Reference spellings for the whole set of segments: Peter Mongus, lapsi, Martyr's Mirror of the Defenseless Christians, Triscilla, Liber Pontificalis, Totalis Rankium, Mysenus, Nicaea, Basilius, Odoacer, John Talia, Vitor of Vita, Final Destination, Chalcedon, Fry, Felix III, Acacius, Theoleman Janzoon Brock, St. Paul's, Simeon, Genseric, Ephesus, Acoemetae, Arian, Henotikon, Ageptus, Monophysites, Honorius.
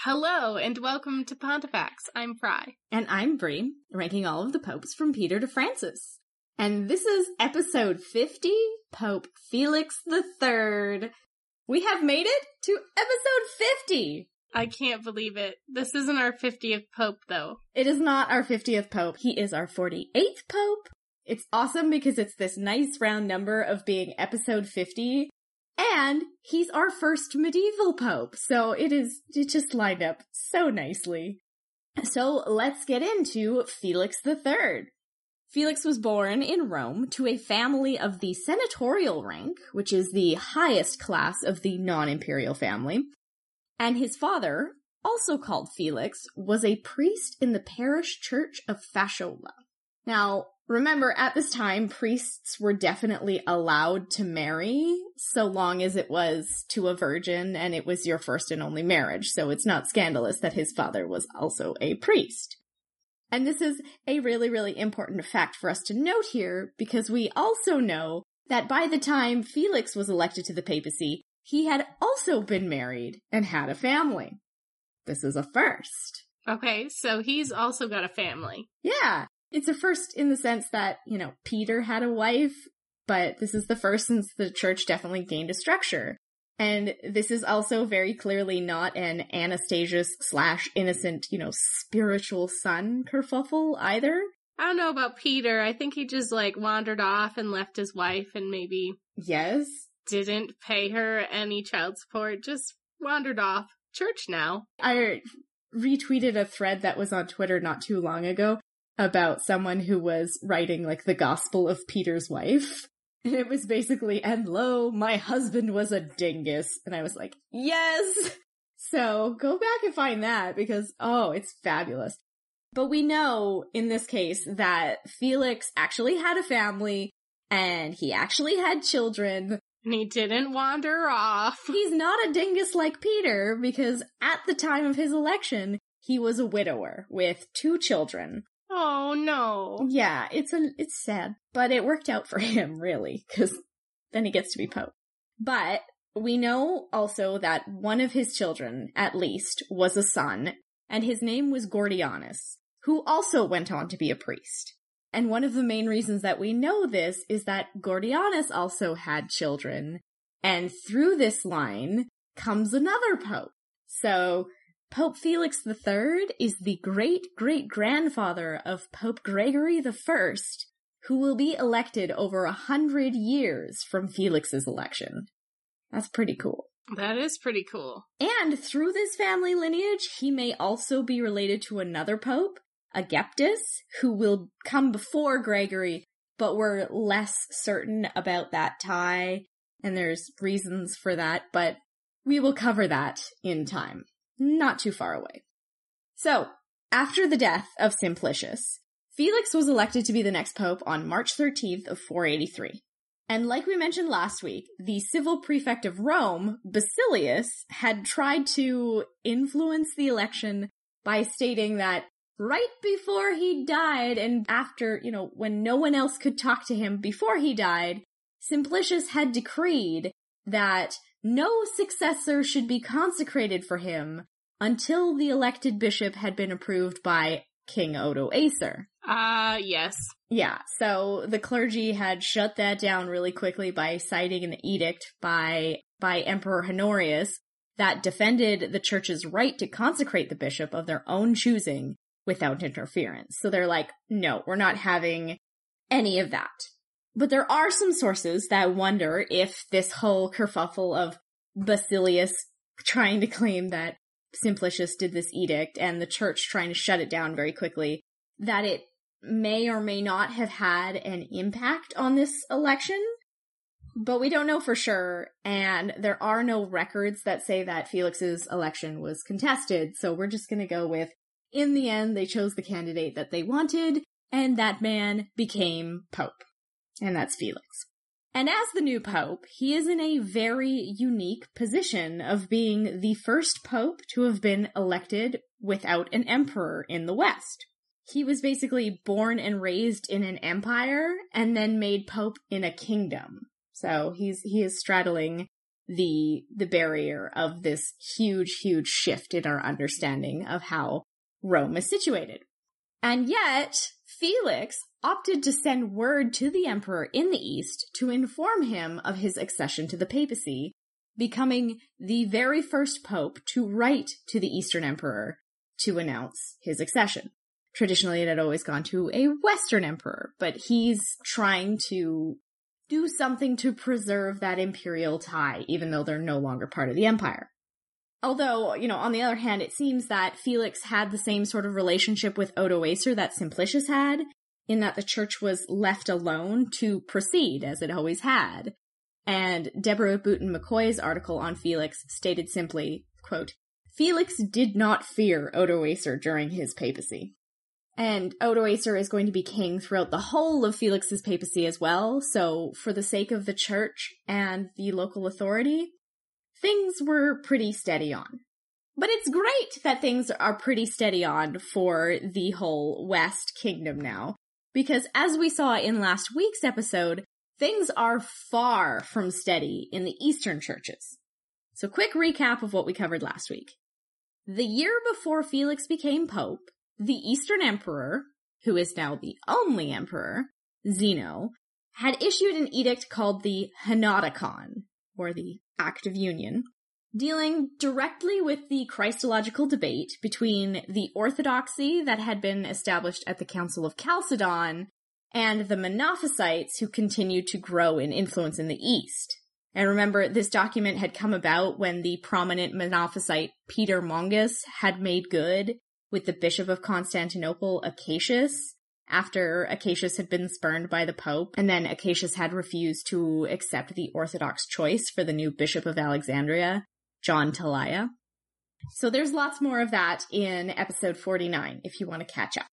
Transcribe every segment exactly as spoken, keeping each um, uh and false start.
Hello and welcome to Pontifacts. I'm Fry. And I'm Bree, ranking all of the popes from Peter to Francis. And this is episode fifty, Pope Felix the third. We have made it to episode fifty! I can't believe it. This isn't our fiftieth pope, though. It is not our fiftieth pope. He is our forty-eighth pope. It's awesome because it's this nice round number of being episode fifty, and he's our first medieval pope, so it is it just lined up so nicely. So let's get into Felix the third. Felix was born in Rome to a family of the senatorial rank, which is the highest class of the non-imperial family. And his father, also called Felix, was a priest in the parish church of Fasciola. Now, remember, at this time, priests were definitely allowed to marry, so long as it was to a virgin and it was your first and only marriage, so it's not scandalous that his father was also a priest. And this is a really, really important fact for us to note here, because we also know that by the time Felix was elected to the papacy, he had also been married and had a family. This is a first. Okay, so he's also got a family. Yeah, it's a first in the sense that, you know, Peter had a wife, but this is the first since the church definitely gained a structure. And this is also very clearly not an Anastasius slash innocent, you know, spiritual son kerfuffle either. I don't know about Peter. I think he just, like, wandered off and left his wife and maybe... Yes. Didn't pay her any child support, just wandered off. Church now. I retweeted a thread that was on Twitter not too long ago about someone who was writing, like, the gospel of Peter's wife. And it was basically, and lo, my husband was a dingus. And I was like, yes! So go back and find that because, oh, it's fabulous. But we know in this case that Felix actually had a family and he actually had children. And he didn't wander off. He's not a dingus like Peter, because at the time of his election, he was a widower with two children. Oh, no. Yeah, it's a, it's sad, but it worked out for him, really, because then he gets to be pope. But we know also that one of his children, at least, was a son, and his name was Gordianus, who also went on to be a priest. And one of the main reasons that we know this is that Gordianus also had children, and through this line comes another pope. So, Pope Felix the third is the great-great-grandfather of Pope Gregory the first, who will be elected over a hundred years from Felix's election. That's pretty cool. That is pretty cool. And through this family lineage, he may also be related to another pope, Ageptus, who will come before Gregory, but we're less certain about that tie, and there's reasons for that, but we will cover that in time. Not too far away. So, after the death of Simplicius, Felix was elected to be the next pope on March thirteenth of four eighty-three. And like we mentioned last week, the civil prefect of Rome, Basilius, had tried to influence the election by stating that right before he died, and after, you know, when no one else could talk to him before he died, Simplicius had decreed that no successor should be consecrated for him until the elected bishop had been approved by King Odoacer. Ah, uh, yes. Yeah, so the clergy had shut that down really quickly by citing an edict by by Emperor Honorius that defended the church's right to consecrate the bishop of their own choosing without interference. So they're like, no, we're not having any of that. But there are some sources that wonder if this whole kerfuffle of Basilius trying to claim that Simplicius did this edict and the church trying to shut it down very quickly, that it may or may not have had an impact on this election. But we don't know for sure, and there are no records that say that Felix's election was contested, so we're just going to go with, in the end, they chose the candidate that they wanted, and that man became pope. And that's Felix. And as the new pope, he is in a very unique position of being the first pope to have been elected without an emperor in the West. he was basically born and raised in an empire and then made pope in a kingdom. So he's he is straddling the the barrier of this huge, huge shift in our understanding of how Rome is situated. And yet, Felix opted to send word to the emperor in the east to inform him of his accession to the papacy, becoming the very first pope to write to the Eastern emperor to announce his accession. Traditionally, it had always gone to a Western emperor, but he's trying to do something to preserve that imperial tie, even though they're no longer part of the empire. Although, you know, on the other hand, it seems that Felix had the same sort of relationship with Odoacer that Simplicius had, in that the church was left alone to proceed, as it always had. And Deborah Bouton McCoy's article on Felix stated simply, quote, "Felix did not fear Odoacer during his papacy." And Odoacer is going to be king throughout the whole of Felix's papacy as well, so for the sake of the church and the local authority, things were pretty steady on. But it's great that things are pretty steady on for the whole West Kingdom now, because as we saw in last week's episode, things are far from steady in the Eastern churches. So quick recap of what we covered last week. The year before Felix became pope, the Eastern emperor, who is now the only emperor, Zeno, had issued an edict called the Henotikon, or the Act of Union, dealing directly with the Christological debate between the orthodoxy that had been established at the Council of Chalcedon and the Monophysites, who continued to grow in influence in the East. And remember, this document had come about when the prominent Monophysite Peter Mongus had made good with the Bishop of Constantinople, Acacius, after Acacius had been spurned by the Pope, and then Acacius had refused to accept the Orthodox choice for the new Bishop of Alexandria, John Talia. So there's lots more of that in episode forty-nine, if you want to catch up.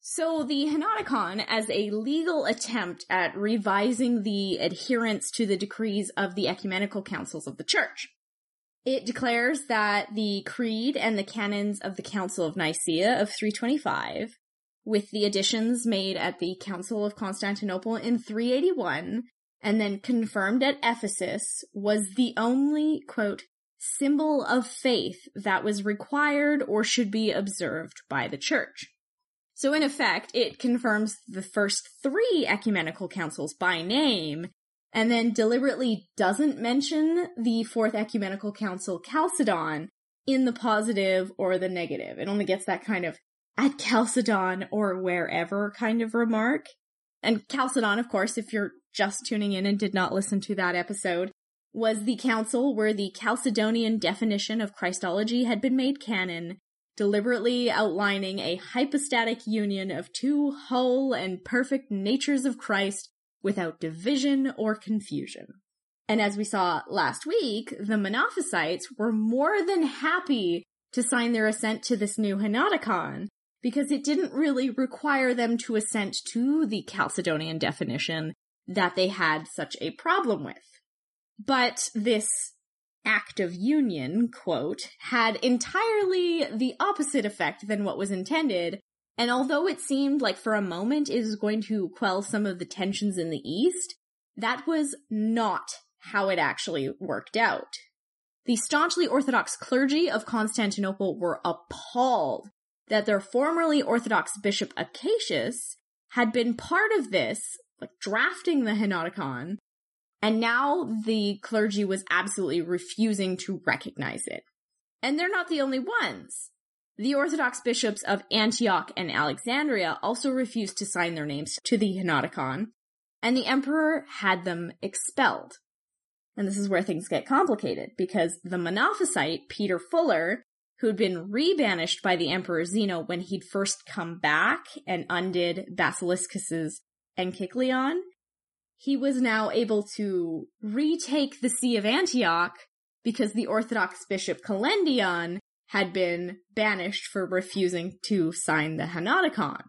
So the Henotikon, as a legal attempt at revising the adherence to the decrees of the ecumenical councils of the Church, it declares that the creed and the canons of the Council of Nicaea of three twenty-five, with the additions made at the Council of Constantinople in three eighty-one, and then confirmed at Ephesus, was the only, quote, "symbol of faith that was required or should be observed by the Church." So in effect, it confirms the first three ecumenical councils by name, and then deliberately doesn't mention the Fourth Ecumenical Council, Chalcedon, in the positive or the negative. It only gets that kind of "at Chalcedon" or "wherever" kind of remark. And Chalcedon, of course, if you're just tuning in and did not listen to that episode, was the council where the Chalcedonian definition of Christology had been made canon, deliberately outlining a hypostatic union of two whole and perfect natures of Christ without division or confusion. And as we saw last week, the Monophysites were more than happy to sign their assent to this new Henotikon, because it didn't really require them to assent to the Chalcedonian definition that they had such a problem with. But this Act of Union, quote, had entirely the opposite effect than what was intended. And although it seemed like for a moment it was going to quell some of the tensions in the East, that was not how it actually worked out. The staunchly Orthodox clergy of Constantinople were appalled that their formerly Orthodox bishop Acacius had been part of this, like drafting the Henotikon, and now the clergy was absolutely refusing to recognize it. And they're not the only ones. The Orthodox bishops of Antioch and Alexandria also refused to sign their names to the Henotikon, and the emperor had them expelled. And this is where things get complicated, because the Monophysite Peter Fuller, who'd been re-banished by the Emperor Zeno when he'd first come back and undid Basilius's Encyclion, he was now able to retake the See of Antioch because the Orthodox bishop Calendion had been banished for refusing to sign the Henotikon.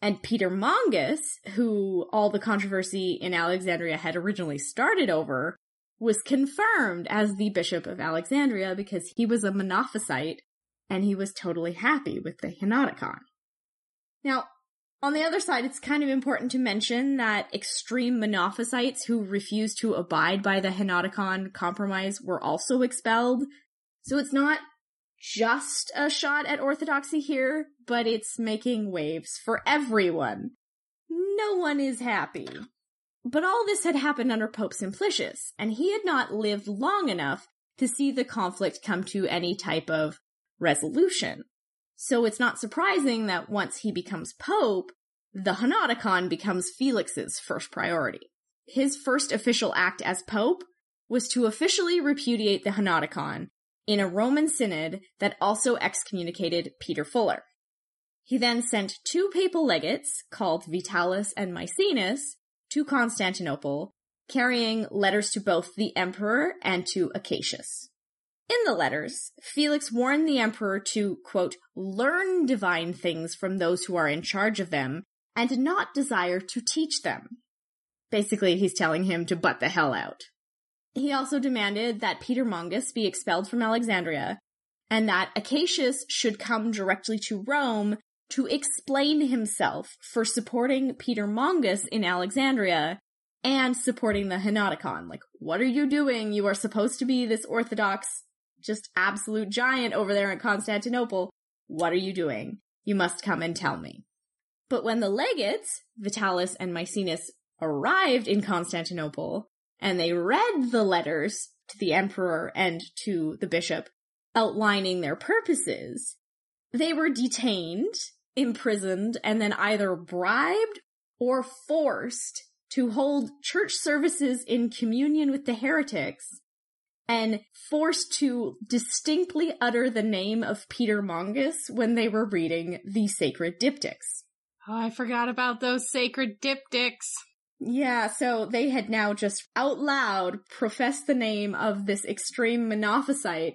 And Peter Mongus, who all the controversy in Alexandria had originally started over, was confirmed as the Bishop of Alexandria because he was a Monophysite and he was totally happy with the Henotikon. Now, on the other side, it's kind of important to mention that extreme Monophysites who refused to abide by the Henotikon compromise were also expelled. So it's not just a shot at orthodoxy here, but it's making waves for everyone. No one is happy. But all this had happened under Pope Simplicius, and he had not lived long enough to see the conflict come to any type of resolution. So it's not surprising that once he becomes pope, the Henotikon becomes Felix's first priority. His first official act as pope was to officially repudiate the Henotikon in a Roman synod that also excommunicated Peter Fuller. He then sent two papal legates, called Vitalis and Mysenus, to Constantinople, carrying letters to both the emperor and to Acacius. In the letters, Felix warned the emperor to, quote, learn divine things from those who are in charge of them, and not desire to teach them. Basically, he's telling him to butt the hell out. He also demanded that Peter Mongus be expelled from Alexandria, and that Acacius should come directly to Rome to explain himself for supporting Peter Mongus in Alexandria and supporting the Henotikon. Like, what are you doing? You are supposed to be this orthodox, just absolute giant over there in Constantinople. What are you doing? You must come and tell me. But when the legates, Vitalis and Mysenus, arrived in Constantinople, and they read the letters to the emperor and to the bishop outlining their purposes, they were detained, imprisoned, and then either bribed or forced to hold church services in communion with the heretics, and forced to distinctly utter the name of Peter Mongus when they were reading the sacred diptychs. Oh, I forgot about those sacred diptychs. Yeah, so they had now just out loud professed the name of this extreme Monophysite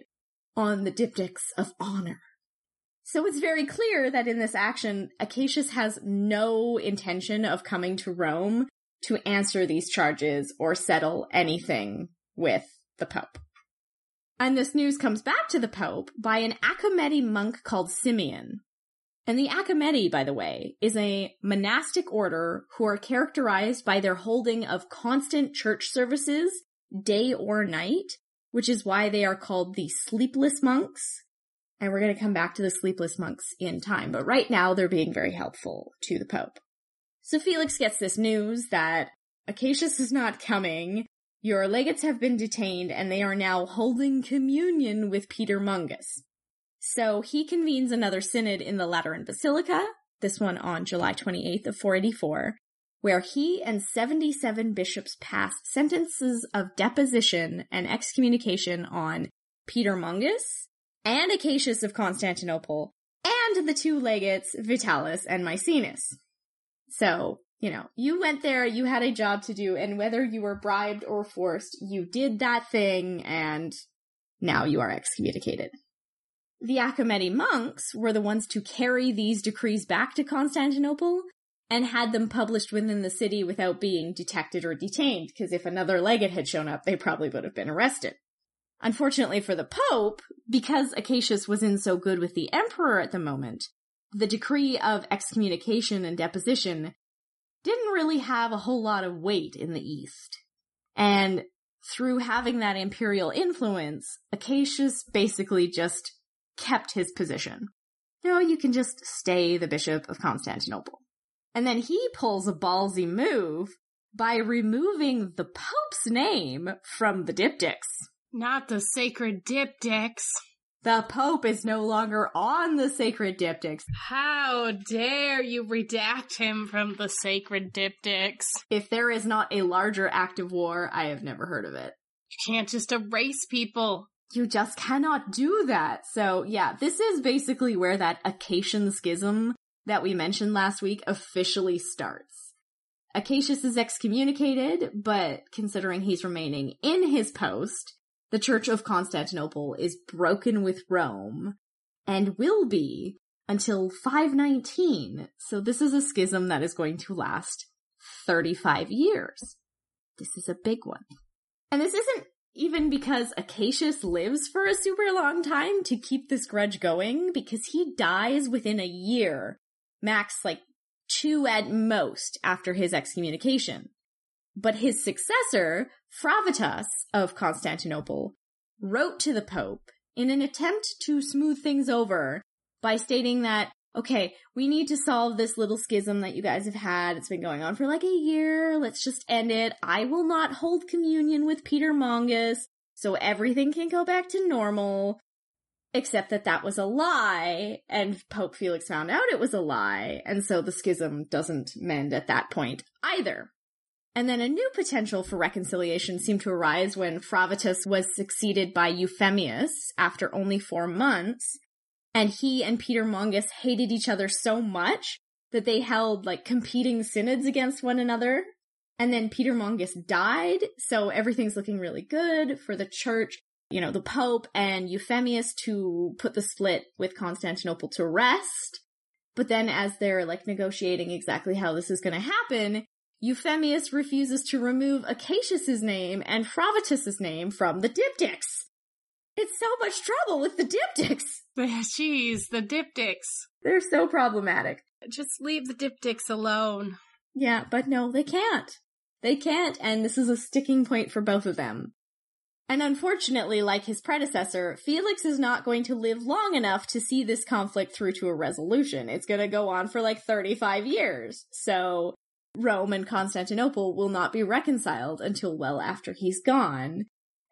on the diptychs of honor. So it's very clear that in this action, Acacius has no intention of coming to Rome to answer these charges or settle anything with the Pope. And this news comes back to the Pope by an Acoemetae monk called Simeon. And the Acoemetae, by the way, is a monastic order who are characterized by their holding of constant church services, day or night, which is why they are called the sleepless monks. And we're going to come back to the sleepless monks in time, but right now they're being very helpful to the Pope. So Felix gets this news that Acacius is not coming, your legates have been detained, and they are now holding communion with Peter Mongus. So he convenes another synod in the Lateran Basilica, this one on July twenty-eighth of four eighty-four, where he and seventy-seven bishops passed sentences of deposition and excommunication on Peter Mongus, and Acacius of Constantinople, and the two legates, Vitalis and Mysenus. So, you know, you went there, you had a job to do, and whether you were bribed or forced, you did that thing, and now you are excommunicated. The Acoemetae monks were the ones to carry these decrees back to Constantinople, and had them published within the city without being detected or detained, because if another legate had shown up, they probably would have been arrested. Unfortunately for the Pope, because Acacius was in so good with the emperor at the moment, the decree of excommunication and deposition didn't really have a whole lot of weight in the East. And through having that imperial influence, Acacius basically just kept his position. No, you can just stay the Bishop of Constantinople. And then he pulls a ballsy move by removing the Pope's name from the diptychs. Not the sacred diptychs. The Pope is no longer on the sacred diptychs. How dare you redact him from the sacred diptychs? If there is not a larger act of war, I have never heard of it. You can't just erase people. You just cannot do that. So yeah, this is basically where that Acacian schism that we mentioned last week officially starts. Acacius is excommunicated, but considering he's remaining in his post, the Church of Constantinople is broken with Rome, and will be until five nineteen, so this is a schism that is going to last thirty-five years. This is a big one. And this isn't even because Acacius lives for a super long time to keep this grudge going, because he dies within a year max like two at most after his excommunication. But his successor, Fravitas of Constantinople, wrote to the Pope in an attempt to smooth things over by stating that, okay, we need to solve this little schism that you guys have had. It's been going on for like a year. Let's just end it. I will not hold communion with Peter Mongus, so everything can go back to normal. Except that that was a lie, and Pope Felix found out it was a lie, and so the schism doesn't mend at that point either. And then a new potential for reconciliation seemed to arise when Fravitas was succeeded by Euphemius after only four months, and he and Peter Mongus hated each other so much that they held, like, competing synods against one another. And then Peter Mongus died, so everything's looking really good for the church, you know, the Pope and Euphemius to put the split with Constantinople to rest. But then as they're, like, negotiating exactly how this is going to happen, Euphemius refuses to remove Acacius's name and Fravitas's name from the diptychs. It's so much trouble with the diptychs. Jeez, the diptychs. They're so problematic. Just leave the diptychs alone. Yeah, but no, they can't. They can't, and this is a sticking point for both of them. And unfortunately, like his predecessor, Felix is not going to live long enough to see this conflict through to a resolution. It's going to go on for like thirty-five years. So Rome and Constantinople will not be reconciled until well after he's gone.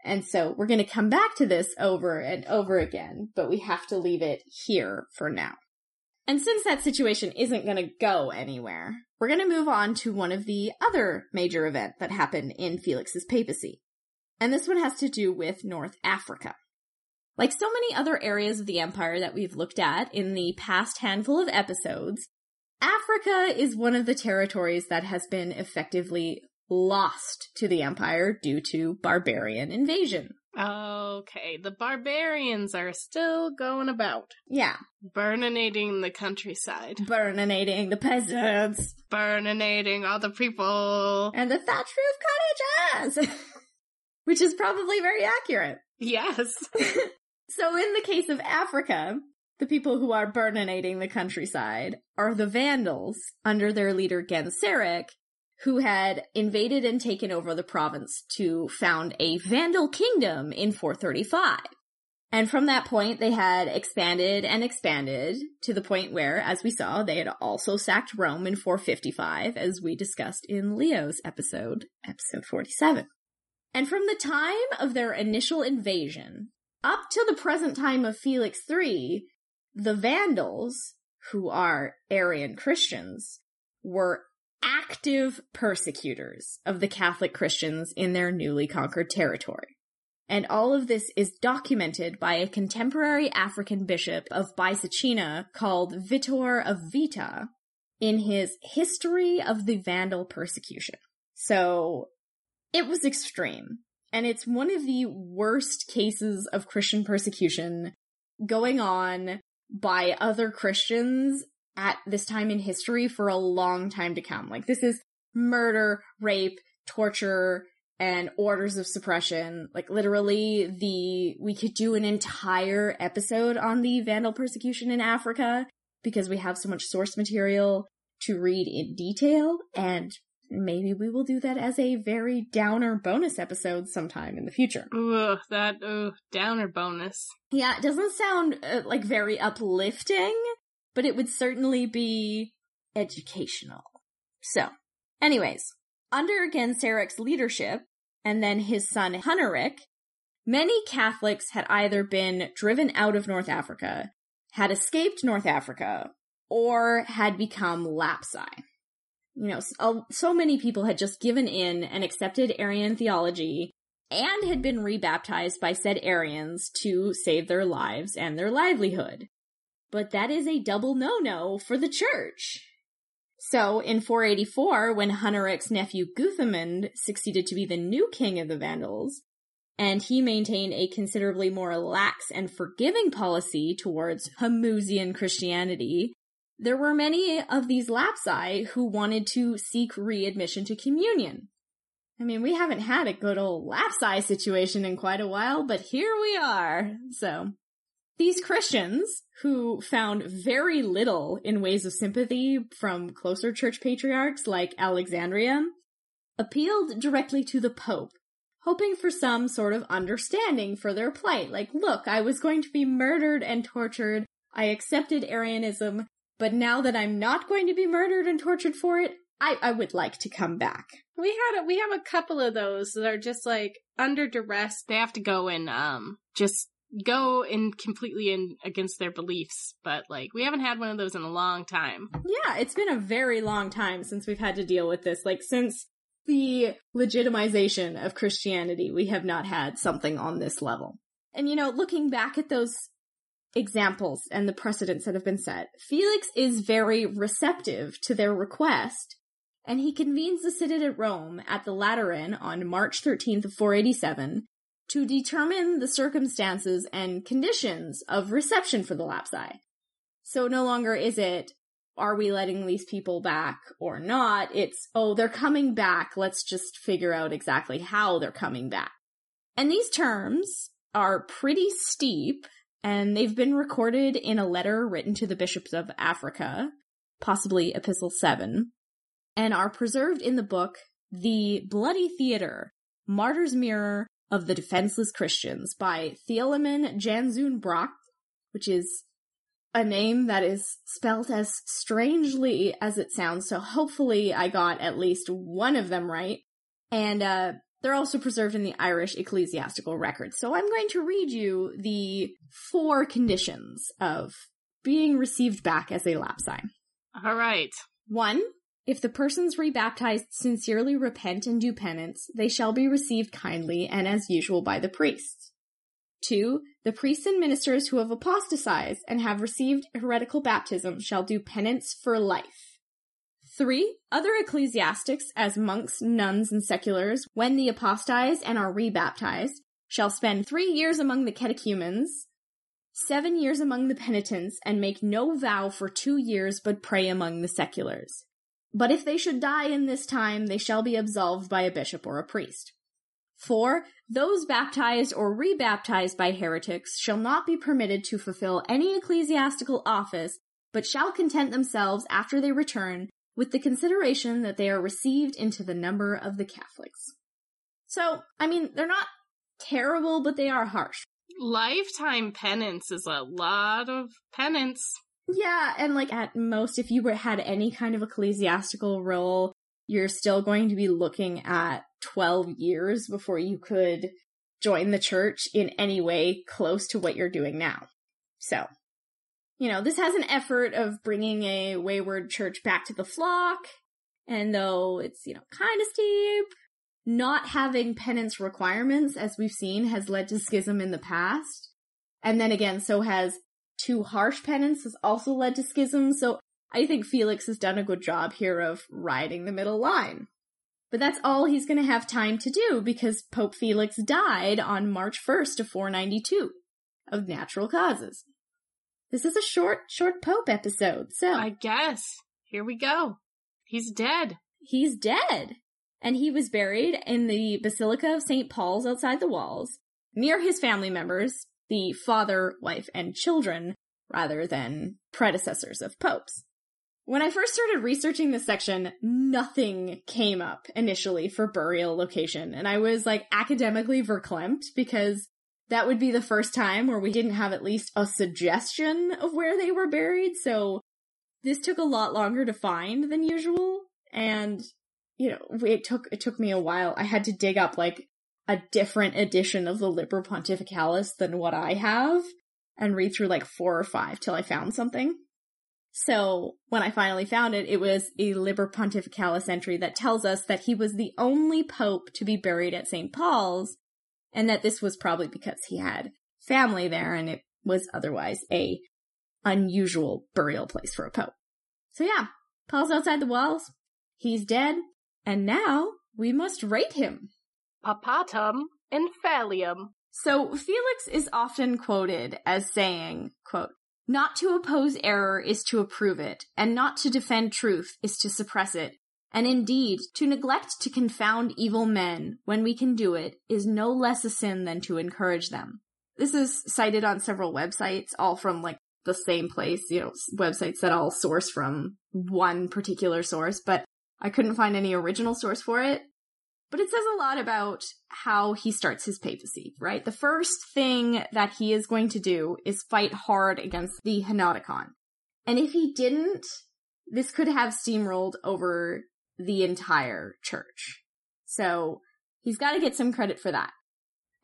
And so we're going to come back to this over and over again, but we have to leave it here for now. And since that situation isn't going to go anywhere, we're going to move on to one of the other major events that happened in Felix's papacy. And this one has to do with North Africa. Like so many other areas of the empire that we've looked at in the past handful of episodes, Africa is one of the territories that has been effectively lost to the empire due to barbarian invasion. Okay, the barbarians are still going about. Yeah. Burninating the countryside. Burninating the peasants. Burninating all the people. And the thatch roof cottages! Which is probably very accurate. Yes. So in the case of Africa, the people who are burninating the countryside are the Vandals, under their leader Genseric, who had invaded and taken over the province to found a Vandal kingdom in four thirty-five. And from that point, they had expanded and expanded to the point where, as we saw, they had also sacked Rome in four fifty-five, as we discussed in Leo's episode, episode forty-seven. And from the time of their initial invasion up to the present time of Felix the Third, the Vandals, who are Arian Christians, were active persecutors of the Catholic Christians in their newly conquered territory. And all of this is documented by a contemporary African bishop of Byzacena called Vitor of Vita in his History of the Vandal Persecution. So it was extreme, and it's one of the worst cases of Christian persecution going on by other Christians at this time in history for a long time to come. Like, this is murder, rape, torture, and orders of suppression. Like, literally, the we could do an entire episode on the Vandal persecution in Africa because we have so much source material to read in detail, and maybe we will do that as a very downer bonus episode sometime in the future. Ooh, that ooh, downer bonus. Yeah, it doesn't sound, uh, like, very uplifting, but it would certainly be educational. So, anyways, under Genseric's leadership, and then his son Huneric, many Catholics had either been driven out of North Africa, had escaped North Africa, or had become lapsi. You know, so, so many people had just given in and accepted Arian theology, and had been rebaptized by said Arians to save their lives and their livelihood. But that is a double no-no for the church. So, in four eighty-four, when Huneric's nephew Guthumund succeeded to be the new king of the Vandals, and he maintained a considerably more lax and forgiving policy towards Hamusian Christianity, there were many of these lapsi who wanted to seek readmission to communion. I mean, we haven't had a good old lapsi situation in quite a while, but here we are, so... these Christians, who found very little in ways of sympathy from closer church patriarchs like Alexandria, appealed directly to the Pope, hoping for some sort of understanding for their plight. Like, look, I was going to be murdered and tortured. I accepted Arianism, but now that I'm not going to be murdered and tortured for it, I, I would like to come back. We had a, we have a couple of those that are just like under duress. They have to go and um just go in completely in against their beliefs. But like we haven't had one of those in a long time. Yeah, it's been a very long time since we've had to deal with this. Like since the legitimization of Christianity, we have not had something on this level. And you know, looking back at those examples and the precedents that have been set, Felix is very receptive to their request, and he convenes the synod at Rome at the Lateran on March thirteenth of four eighty-seven to determine the circumstances and conditions of reception for the lapsi. So no longer is it, are we letting these people back or not? It's, oh, they're coming back. Let's just figure out exactly how they're coming back. And these terms are pretty steep, and they've been recorded in a letter written to the bishops of Africa, possibly Epistle seven, and are preserved in the book The Bloody Theater, Martyr's Mirror of the Defenseless Christians by Theoleman Janzoon Brock, which is a name that is spelt as strangely as it sounds, so hopefully I got at least one of them right. And uh they're also preserved in the Irish ecclesiastical records. So I'm going to read you the four conditions of being received back as a lapsi. All right. One, if the persons rebaptized sincerely repent and do penance, they shall be received kindly and as usual by the priests. Two, the priests and ministers who have apostatized and have received heretical baptism shall do penance for life. Three, other ecclesiastics, as monks, nuns, and seculars, when the apostatized and are rebaptized, shall spend three years among the catechumens, seven years among the penitents, and make no vow for two years, but pray among the seculars. But if they should die in this time, they shall be absolved by a bishop or a priest. Four, those baptized or rebaptized by heretics shall not be permitted to fulfill any ecclesiastical office, but shall content themselves after they return with the consideration that they are received into the number of the Catholics. So, I mean, they're not terrible, but they are harsh. Lifetime penance is a lot of penance. Yeah, and like at most, if you were had any kind of ecclesiastical role, you're still going to be looking at twelve years before you could join the church in any way close to what you're doing now. So, you know, this has an effort of bringing a wayward church back to the flock, and though it's, you know, kind of steep, not having penance requirements, as we've seen, has led to schism in the past. And then again, so has too harsh penance has also led to schism, so I think Felix has done a good job here of riding the middle line. But that's all he's going to have time to do, because Pope Felix died on March first of four ninety-two, of natural causes. This is a short, short Pope episode, so... I guess. Here we go. He's dead. He's dead. And he was buried in the Basilica of Saint Paul's outside the walls, near his family members, the father, wife, and children, rather than predecessors of popes. When I first started researching this section, nothing came up initially for burial location, and I was, like, academically verklempt, because... that would be the first time where we didn't have at least a suggestion of where they were buried, so this took a lot longer to find than usual, and, you know, it took it took me a while. I had to dig up, like, a different edition of the Liber Pontificalis than what I have, and read through, like, four or five till I found something. So, when I finally found it, it was a Liber Pontificalis entry that tells us that he was the only pope to be buried at Saint Paul's, and that this was probably because he had family there, and it was otherwise a unusual burial place for a pope. So yeah, Paul's outside the walls, he's dead, and now we must rate him. Papatum and Falium. So Felix is often quoted as saying, quote, "Not to oppose error is to approve it, and not to defend truth is to suppress it. And indeed, to neglect to confound evil men, when we can do it, is no less a sin than to encourage them. This is cited on several websites, all from like the same place, you know, websites that all source from one particular source, but I couldn't find any original source for it. But it says a lot about how he starts his papacy, right? The first thing that he is going to do is fight hard against the Henotikon. And if he didn't, this could have steamrolled over the entire church. So he's got to get some credit for that.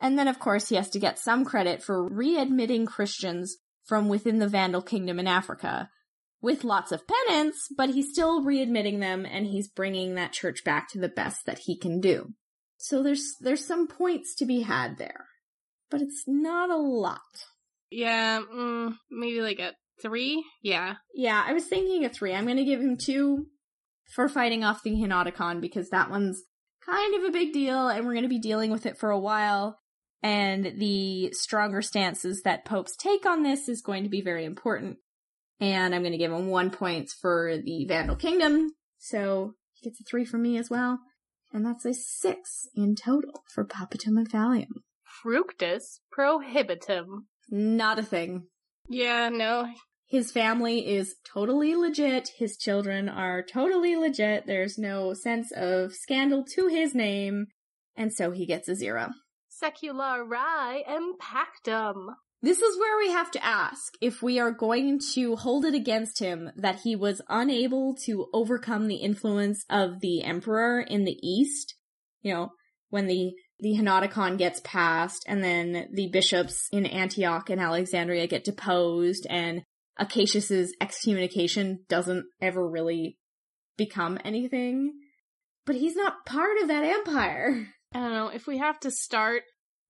And then, of course, he has to get some credit for readmitting Christians from within the Vandal kingdom in Africa, with lots of penance, but he's still readmitting them, and he's bringing that church back to the best that he can do. So there's there's some points to be had there, but it's not a lot. Yeah, mm, maybe like a three? Yeah. Yeah, I was thinking a three. I'm going to give him two for fighting off the Henotikon, because that one's kind of a big deal, and we're going to be dealing with it for a while, and the stronger stances that popes take on this is going to be very important. And I'm going to give him one point for the Vandal Kingdom, so he gets a three from me as well. And that's a six in total for Papatum and Fallium. Fructus prohibitum. Not a thing. Yeah, no. His family is totally legit. His children are totally legit. There's no sense of scandal to his name. And so he gets a zero. Seculari impactum. This is where we have to ask if we are going to hold it against him that he was unable to overcome the influence of the emperor in the East. You know, when the, the Henotikon gets passed and then the bishops in Antioch and Alexandria get deposed and Acacius's excommunication doesn't ever really become anything. But he's not part of that empire. I don't know, if we have to start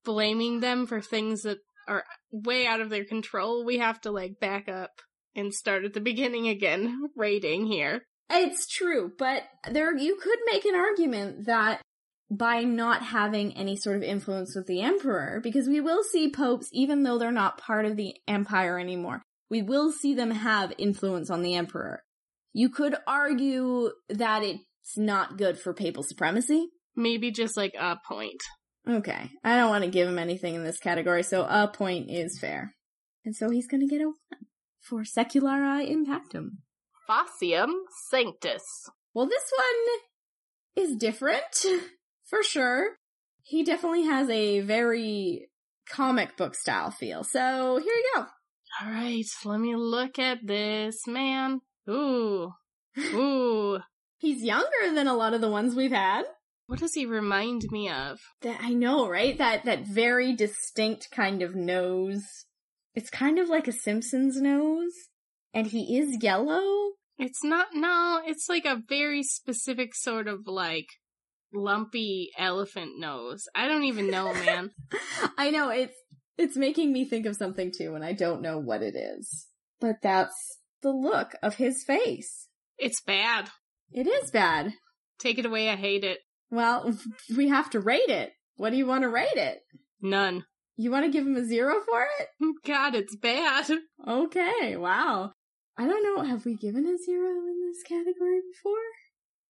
blaming them for things that are way out of their control, we have to, like, back up and start at the beginning again, rating here. It's true, but there you could make an argument that by not having any sort of influence with the emperor, because we will see popes, even though they're not part of the empire anymore, we will see them have influence on the emperor. You could argue that it's not good for papal supremacy. Maybe just, like, a point. Okay, I don't want to give him anything in this category, so a point is fair. And so he's going to get a one for Seculari Impactum. Facium Sanctus. Well, this one is different, for sure. He definitely has a very comic book style feel, so here you go. All right, let me look at this man. Ooh, ooh. He's younger than a lot of the ones we've had. What does he remind me of? That, I know, right? That that very distinct kind of nose. It's kind of like a Simpsons nose, and he is yellow. It's not, no, it's like a very specific sort of, like, lumpy elephant nose. I don't even know, man. I know, it's it's making me think of something, too, and I don't know what it is. But that's the look of his face. It's bad. It is bad. Take it away, I hate it. Well, we have to rate it. What do you want to rate it? None. You want to give him a zero for it? God, it's bad. Okay, wow. I don't know, have we given a zero in this category before?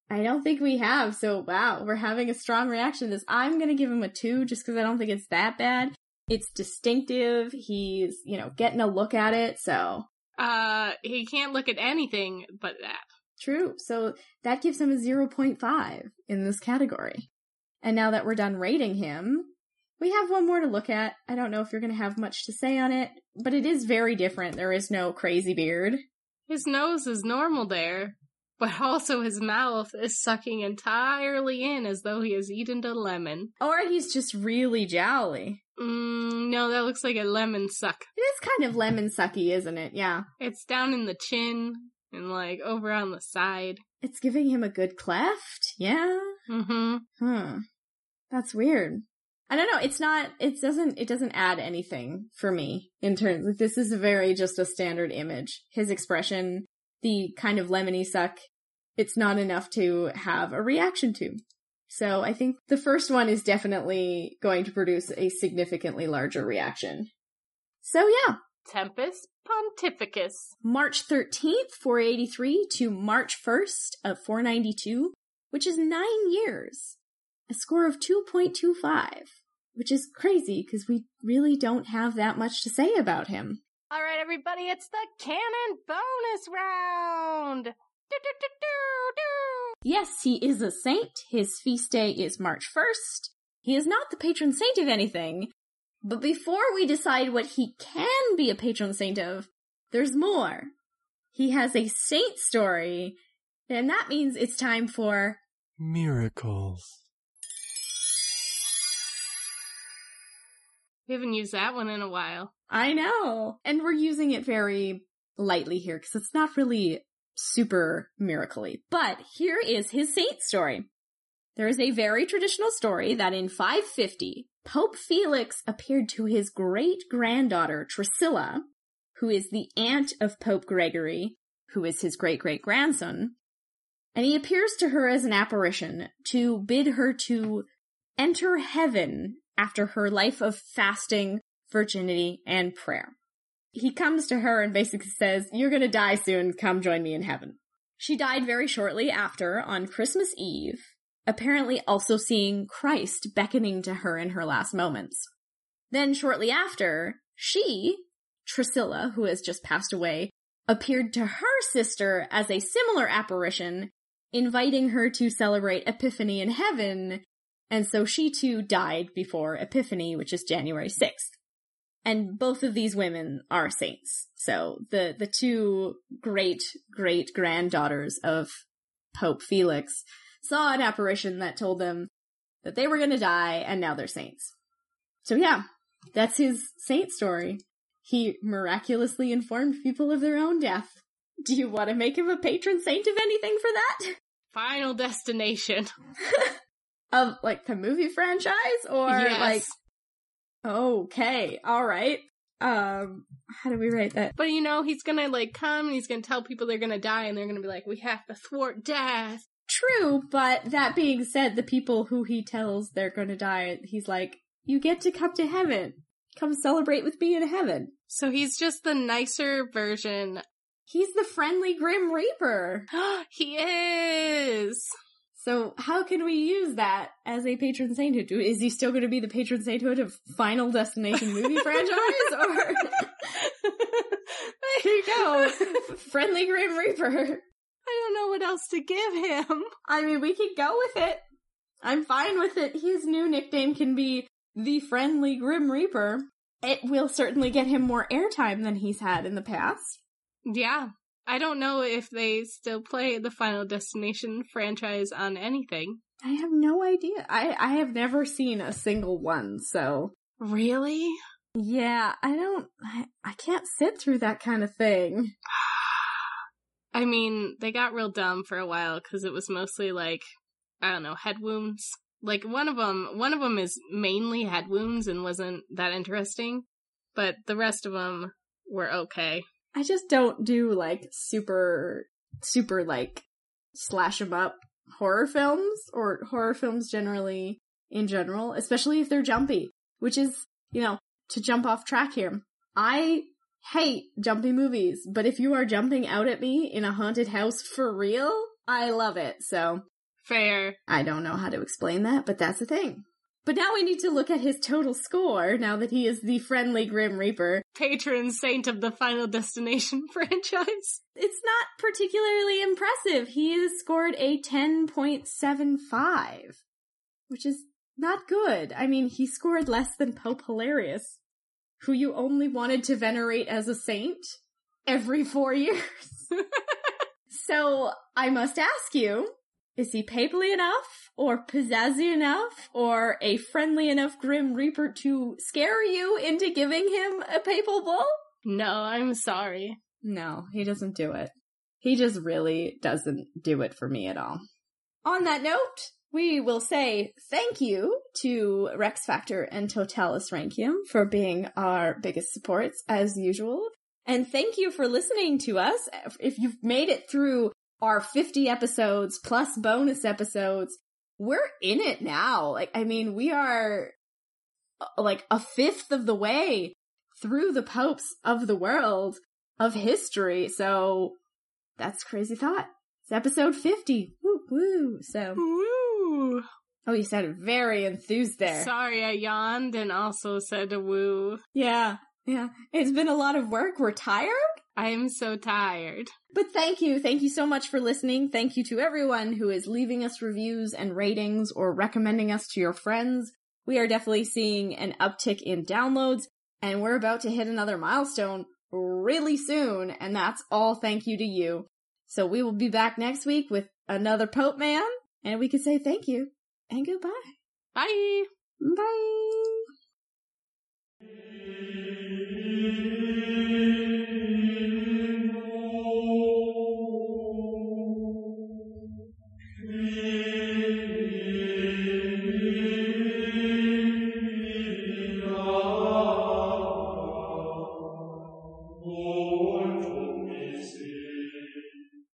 I don't think we have, so wow, we're having a strong reaction to this. I'm going to give him a two just because I don't think it's that bad. It's distinctive. He's, you know, getting a look at it, so. Uh, he can't look at anything but that. True. So that gives him a zero point five in this category. And now that we're done rating him, we have one more to look at. I don't know if you're going to have much to say on it, but it is very different. There is no crazy beard. His nose is normal there, but also his mouth is sucking entirely in as though he has eaten a lemon. Or he's just really jowly. Mm, no, that looks like a lemon suck. It is kind of lemon sucky, isn't it? Yeah. It's down in the chin. And, like, over on the side. It's giving him a good cleft, yeah? Mm-hmm. Huh. That's weird. I don't know, it's not, it doesn't, it doesn't add anything for me in terms of, this is a very, just a standard image. His expression, the kind of lemony suck, it's not enough to have a reaction to. So I think the first one is definitely going to produce a significantly larger reaction. So, yeah. Tempus Pontificus. March thirteenth, four eighty-three to March first of four ninety-two, which is nine years. A score of two point two five. which is crazy because we really don't have that much to say about him. All right, everybody, it's the canon bonus round! Do, do, do, do, do. Yes, he is a saint. His feast day is March first. He is not the patron saint of anything. But before we decide what he can be a patron saint of, there's more. He has a saint story, and that means it's time for... Miracles. We haven't used that one in a while. I know. And we're using it very lightly here, because it's not really super miracle-y. But here is his saint story. There is a very traditional story that in five fifty... Pope Felix appeared to his great-granddaughter, Triscilla, who is the aunt of Pope Gregory, who is his great-great-grandson, and he appears to her as an apparition to bid her to enter heaven after her life of fasting, virginity, and prayer. He comes to her and basically says, "You're going to die soon, come join me in heaven." She died very shortly after, on Christmas Eve, apparently also seeing Christ beckoning to her in her last moments. Then shortly after, she, Triscilla, who has just passed away, appeared to her sister as a similar apparition, inviting her to celebrate Epiphany in heaven, and so she too died before Epiphany, which is January sixth. And both of these women are saints, so the, the two great-great-granddaughters of Pope Felix saw an apparition that told them that they were going to die, and now they're saints. So yeah, that's his saint story. He miraculously informed people of their own death. Do you want to make him a patron saint of anything for that? Final Destination. Of, like, the movie franchise? Or, yes. like... Okay, alright. Um, how do we write that? But, you know, he's gonna, like, come, and he's gonna tell people they're gonna die, and they're gonna be like, "We have to thwart death." True, but that being said, the people who he tells they're going to die, he's like, "You get to come to heaven. Come celebrate with me in heaven." So he's just the nicer version. He's the friendly Grim Reaper. He is! So how can we use that as a patron sainthood? Is he still going to be the patron sainthood of Final Destination movie franchise? Or... There you go. Friendly Grim Reaper. I don't know what else to give him. I mean, we could go with it. I'm fine with it. His new nickname can be the Friendly Grim Reaper. It will certainly get him more airtime than he's had in the past. Yeah. I don't know if they still play the Final Destination franchise on anything. I have no idea. I, I have never seen a single one, so... Really? Yeah, I don't... I, I can't sit through that kind of thing. I mean, they got real dumb for a while because it was mostly like, I don't know, head wounds. Like one of them, one of them is mainly head wounds and wasn't that interesting, but the rest of them were okay. I just don't do like super, super like slash 'em up horror films or horror films generally in general, especially if they're jumpy, which is, you know, to jump off track here. I... hate jumpy movies, but if you are jumping out at me in a haunted house for real, I love it, so. Fair. I don't know how to explain that, but that's the thing. But now we need to look at his total score, now that he is the Friendly Grim Reaper. Patron saint of the Final Destination franchise. It's not particularly impressive. He has scored a ten point seven five, which is not good. I mean, he scored less than Pope Hilarious, who you only wanted to venerate as a saint every four years. So I must ask you, is he papally enough, or pizzazzy enough, or a friendly enough Grim Reaper to scare you into giving him a papal bull? No, I'm sorry. No, he doesn't do it. He just really doesn't do it for me at all. On that note... we will say thank you to Rex Factor and Totalis Rankium for being our biggest supports, as usual. And thank you for listening to us. If you've made it through our fifty episodes plus bonus episodes, we're in it now. Like, I mean, we are like a fifth of the way through the popes of the world of history. So that's crazy thought. It's episode fifty. Woo, woo. So... woo. Oh, you sounded very enthused there. Sorry, I yawned and also said a woo. Yeah, yeah. It's been a lot of work. We're tired? I am so tired. But thank you. Thank you so much for listening. Thank you to everyone who is leaving us reviews and ratings or recommending us to your friends. We are definitely seeing an uptick in downloads, and we're about to hit another milestone really soon, and that's all thank you to you. So we will be back next week with another Pope Man, and we can say thank you and goodbye. Bye. Bye.